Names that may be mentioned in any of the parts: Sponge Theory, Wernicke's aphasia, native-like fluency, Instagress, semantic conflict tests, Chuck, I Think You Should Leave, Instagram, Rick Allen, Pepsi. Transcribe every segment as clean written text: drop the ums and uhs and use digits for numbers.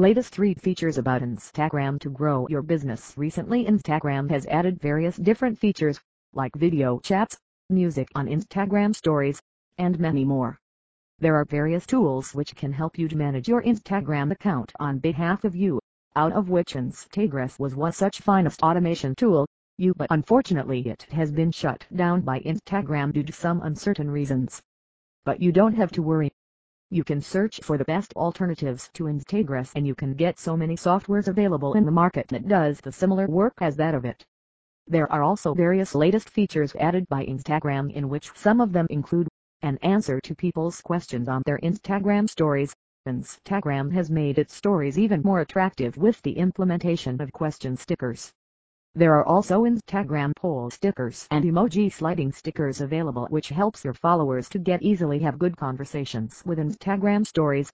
Latest 3 features about Instagram to grow your business. Recently, Instagram has added various different features, like video chats, music on Instagram stories, and many more. There are various tools which can help you to manage your Instagram account on behalf of you, out of which Instagress was such finest automation tool, but unfortunately it has been shut down by Instagram due to some uncertain reasons. But you don't have to worry. You can search for the best alternatives to Instagress, and you can get so many softwares available in the market that does the similar work as that of it. There are also various latest features added by Instagram, in which some of them include an answer to people's questions on their Instagram stories. Instagram has made its stories even more attractive with the implementation of question stickers. There are also Instagram poll stickers and emoji sliding stickers available, which helps your followers to easily have good conversations with Instagram stories.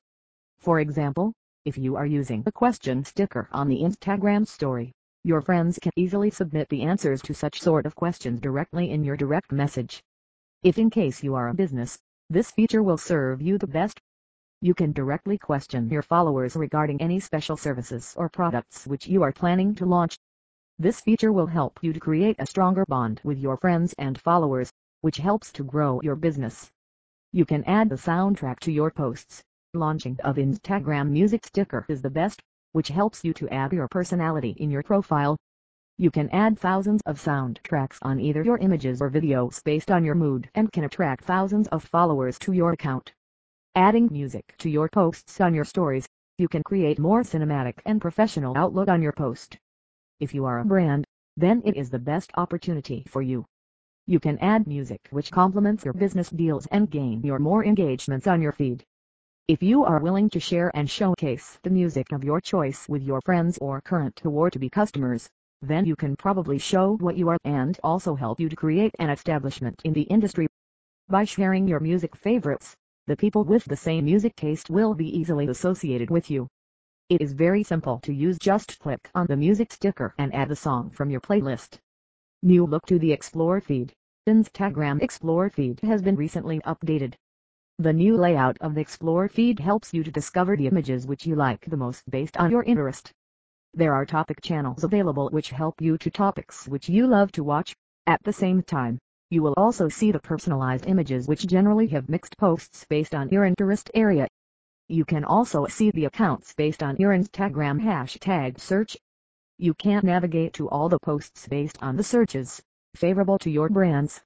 For example, if you are using a question sticker on the Instagram story, your friends can easily submit the answers to such sort of questions directly in your direct message. If in case you are a business, this feature will serve you the best. You can directly question your followers regarding any special services or products which you are planning to launch. This feature will help you to create a stronger bond with your friends and followers, which helps to grow your business. You can add the soundtrack to your posts. Launching of Instagram music sticker is the best, which helps you to add your personality in your profile. You can add thousands of soundtracks on either your images or videos based on your mood, and can attract thousands of followers to your account. Adding music to your posts on your stories, you can create more cinematic and professional outlook on your post. If you are a brand, then it is the best opportunity for you. You can add music which complements your business deals and gain more engagements on your feed. If you are willing to share and showcase the music of your choice with your friends or current to-be customers, then you can probably show what you are and also help you to create an establishment in the industry. By sharing your music favorites, the people with the same music taste will be easily associated with you. It is very simple to use. Just click on the music sticker and add the song from your playlist. New look to the Explore feed. Instagram Explore feed has been recently updated. The new layout of the Explore feed helps you to discover the images which you like the most based on your interest. There are topic channels available which help you to topics which you love to watch. At the same time, you will also see the personalized images which generally have mixed posts based on your interest area. You can also see the accounts based on your Instagram hashtag search. You can navigate to all the posts based on the searches favorable to your brands.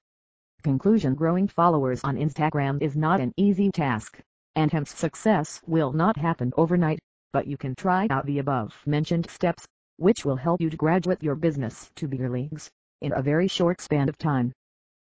Conclusion: growing followers on Instagram is not an easy task, and hence success will not happen overnight, but you can try out the above-mentioned steps, which will help you to graduate your business to bigger leagues in a very short span of time.